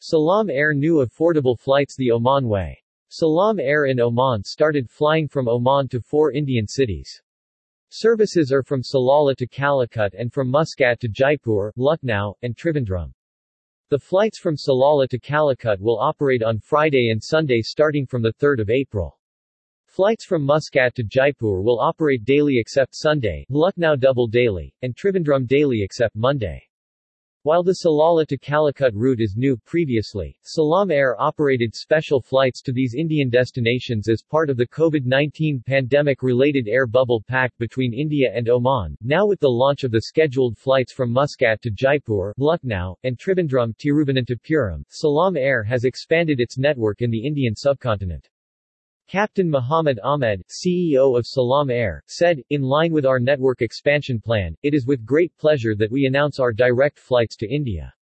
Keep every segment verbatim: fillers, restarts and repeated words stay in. Salam Air new affordable flights the Oman way. Salam Air in Oman started flying from Oman to four Indian cities. Services are from Salalah to Calicut and from Muscat to Jaipur, Lucknow, and Trivandrum. The flights from Salalah to Calicut will operate on Friday and Sunday starting from the third of April. Flights from Muscat to Jaipur will operate daily except Sunday, Lucknow double daily, and Trivandrum daily except Monday. While the Salalah to Calicut route is new previously, Salam Air operated special flights to these Indian destinations as part of the COVID nineteen pandemic-related air bubble pact between India and Oman. Now with the launch of the scheduled flights from Muscat to Jaipur, Lucknow, and Trivandrum Tiruvananthapuram, Salam Air has expanded its network in the Indian subcontinent. Captain Mohamed Ahmed, C E O of Salam Air, said, "In line with our network expansion plan, it is with great pleasure that we announce our direct flights to India.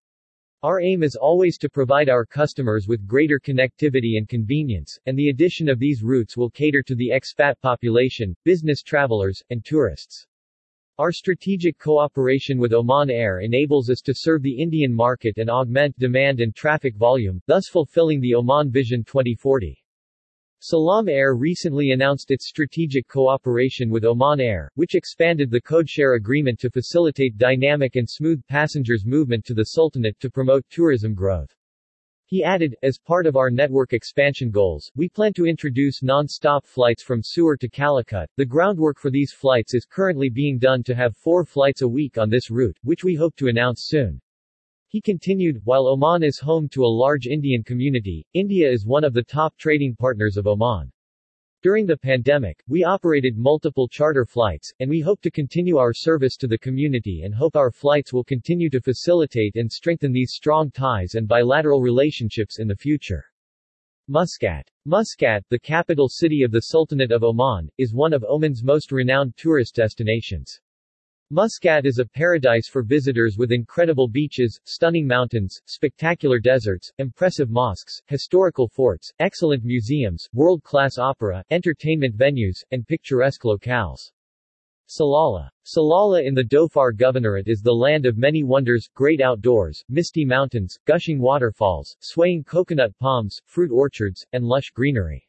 Our aim is always to provide our customers with greater connectivity and convenience, and the addition of these routes will cater to the expat population, business travelers, and tourists. Our strategic cooperation with Oman Air enables us to serve the Indian market and augment demand and traffic volume, thus fulfilling the Oman Vision twenty forty. Salam Air recently announced its strategic cooperation with Oman Air, which expanded the codeshare agreement to facilitate dynamic and smooth passengers' movement to the Sultanate to promote tourism growth." He added, "As part of our network expansion goals, we plan to introduce non-stop flights from Sewar to Calicut. The groundwork for these flights is currently being done to have four flights a week on this route, which we hope to announce soon." He continued, "While Oman is home to a large Indian community, India is one of the top trading partners of Oman. During the pandemic, we operated multiple charter flights, and we hope to continue our service to the community and hope our flights will continue to facilitate and strengthen these strong ties and bilateral relationships in the future." Muscat. Muscat, the capital city of the Sultanate of Oman, is one of Oman's most renowned tourist destinations. Muscat is a paradise for visitors with incredible beaches, stunning mountains, spectacular deserts, impressive mosques, historical forts, excellent museums, world-class opera, entertainment venues, and picturesque locales. Salalah. Salalah in the Dhofar Governorate is the land of many wonders, great outdoors, misty mountains, gushing waterfalls, swaying coconut palms, fruit orchards, and lush greenery.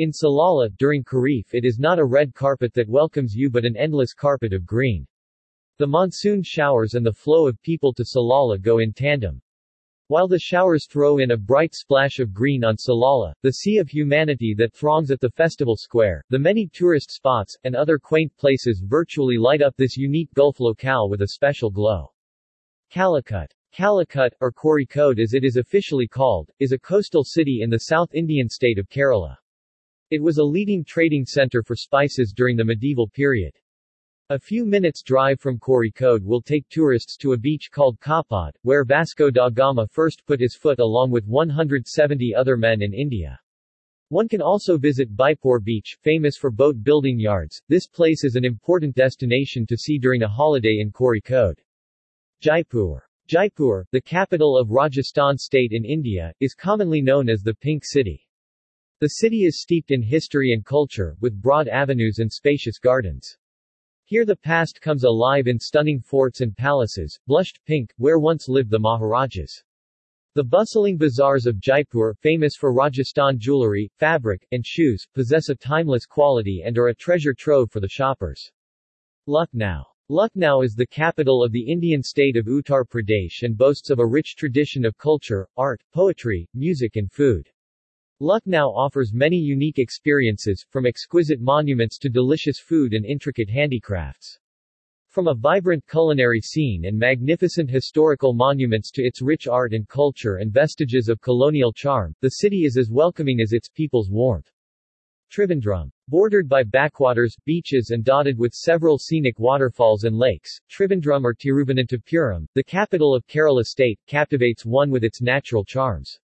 In Salalah, during Kharif it is not a red carpet that welcomes you but an endless carpet of green. The monsoon showers and the flow of people to Salalah go in tandem. While the showers throw in a bright splash of green on Salalah, the sea of humanity that throngs at the festival square, the many tourist spots, and other quaint places virtually light up this unique Gulf locale with a special glow. Calicut. Calicut, or Kozhikode as it is officially called, is a coastal city in the South Indian state of Kerala. It was a leading trading center for spices during the medieval period. A few minutes' drive from Kozhikode will take tourists to a beach called Kapad, where Vasco da Gama first put his foot along with one hundred seventy other men in India. One can also visit Baipur Beach, famous for boat building yards. This place is an important destination to see during a holiday in Kozhikode. Jaipur. Jaipur, the capital of Rajasthan state in India, is commonly known as the Pink City. The city is steeped in history and culture, with broad avenues and spacious gardens. Here the past comes alive in stunning forts and palaces, blushed pink, where once lived the Maharajas. The bustling bazaars of Jaipur, famous for Rajasthan jewelry, fabric, and shoes, possess a timeless quality and are a treasure trove for the shoppers. Lucknow. Lucknow is the capital of the Indian state of Uttar Pradesh and boasts of a rich tradition of culture, art, poetry, music and food. Lucknow offers many unique experiences, from exquisite monuments to delicious food and intricate handicrafts. From a vibrant culinary scene and magnificent historical monuments to its rich art and culture and vestiges of colonial charm, the city is as welcoming as its people's warmth. Trivandrum. Bordered by backwaters, beaches and dotted with several scenic waterfalls and lakes, Trivandrum or Tiruvananthapuram, the capital of Kerala state, captivates one with its natural charms.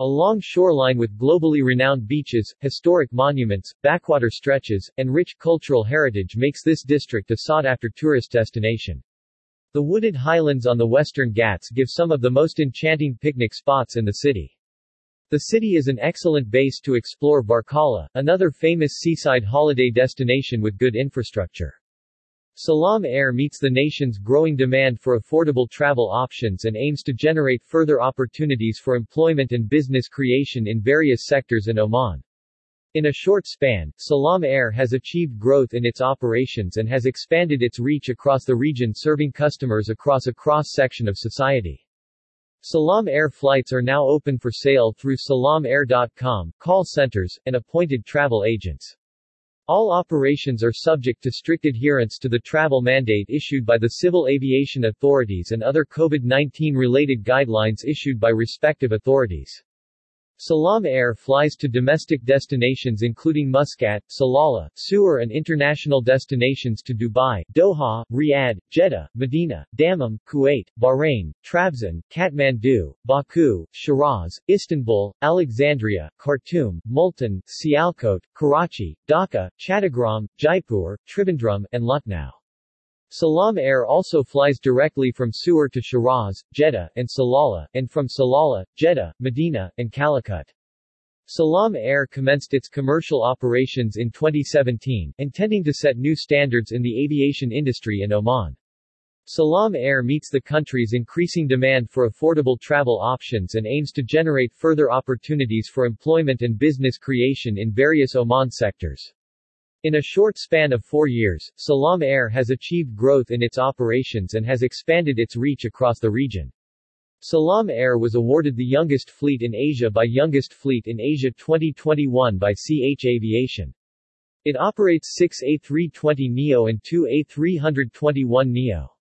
A long shoreline with globally renowned beaches, historic monuments, backwater stretches, and rich cultural heritage makes this district a sought-after tourist destination. The wooded highlands on the Western Ghats give some of the most enchanting picnic spots in the city. The city is an excellent base to explore Varkala, another famous seaside holiday destination with good infrastructure. Salam Air meets the nation's growing demand for affordable travel options and aims to generate further opportunities for employment and business creation in various sectors in Oman. In a short span, Salam Air has achieved growth in its operations and has expanded its reach across the region, serving customers across a cross-section of society. Salam Air flights are now open for sale through salam air dot com, call centers, and appointed travel agents. All operations are subject to strict adherence to the travel mandate issued by the civil aviation authorities and other COVID nineteen related guidelines issued by respective authorities. Salam Air flies to domestic destinations including Muscat, Salalah, Sour, and international destinations to Dubai, Doha, Riyadh, Jeddah, Medina, Dammam, Kuwait, Bahrain, Trabzon, Kathmandu, Baku, Shiraz, Istanbul, Alexandria, Khartoum, Multan, Sialkot, Karachi, Dhaka, Chattagram, Jaipur, Trivandrum, and Lucknow. Salam Air also flies directly from Sour to Shiraz, Jeddah, and Salalah, and from Salalah, Jeddah, Medina, and Calicut. Salam Air commenced its commercial operations in twenty seventeen, intending to set new standards in the aviation industry in Oman. Salam Air meets the country's increasing demand for affordable travel options and aims to generate further opportunities for employment and business creation in various Oman sectors. In a short span of four years, Salam Air has achieved growth in its operations and has expanded its reach across the region. Salam Air was awarded the Youngest Fleet in Asia by Youngest Fleet in Asia twenty twenty-one by C H Aviation. It operates six A three twenty neo and two A three twenty-one neo.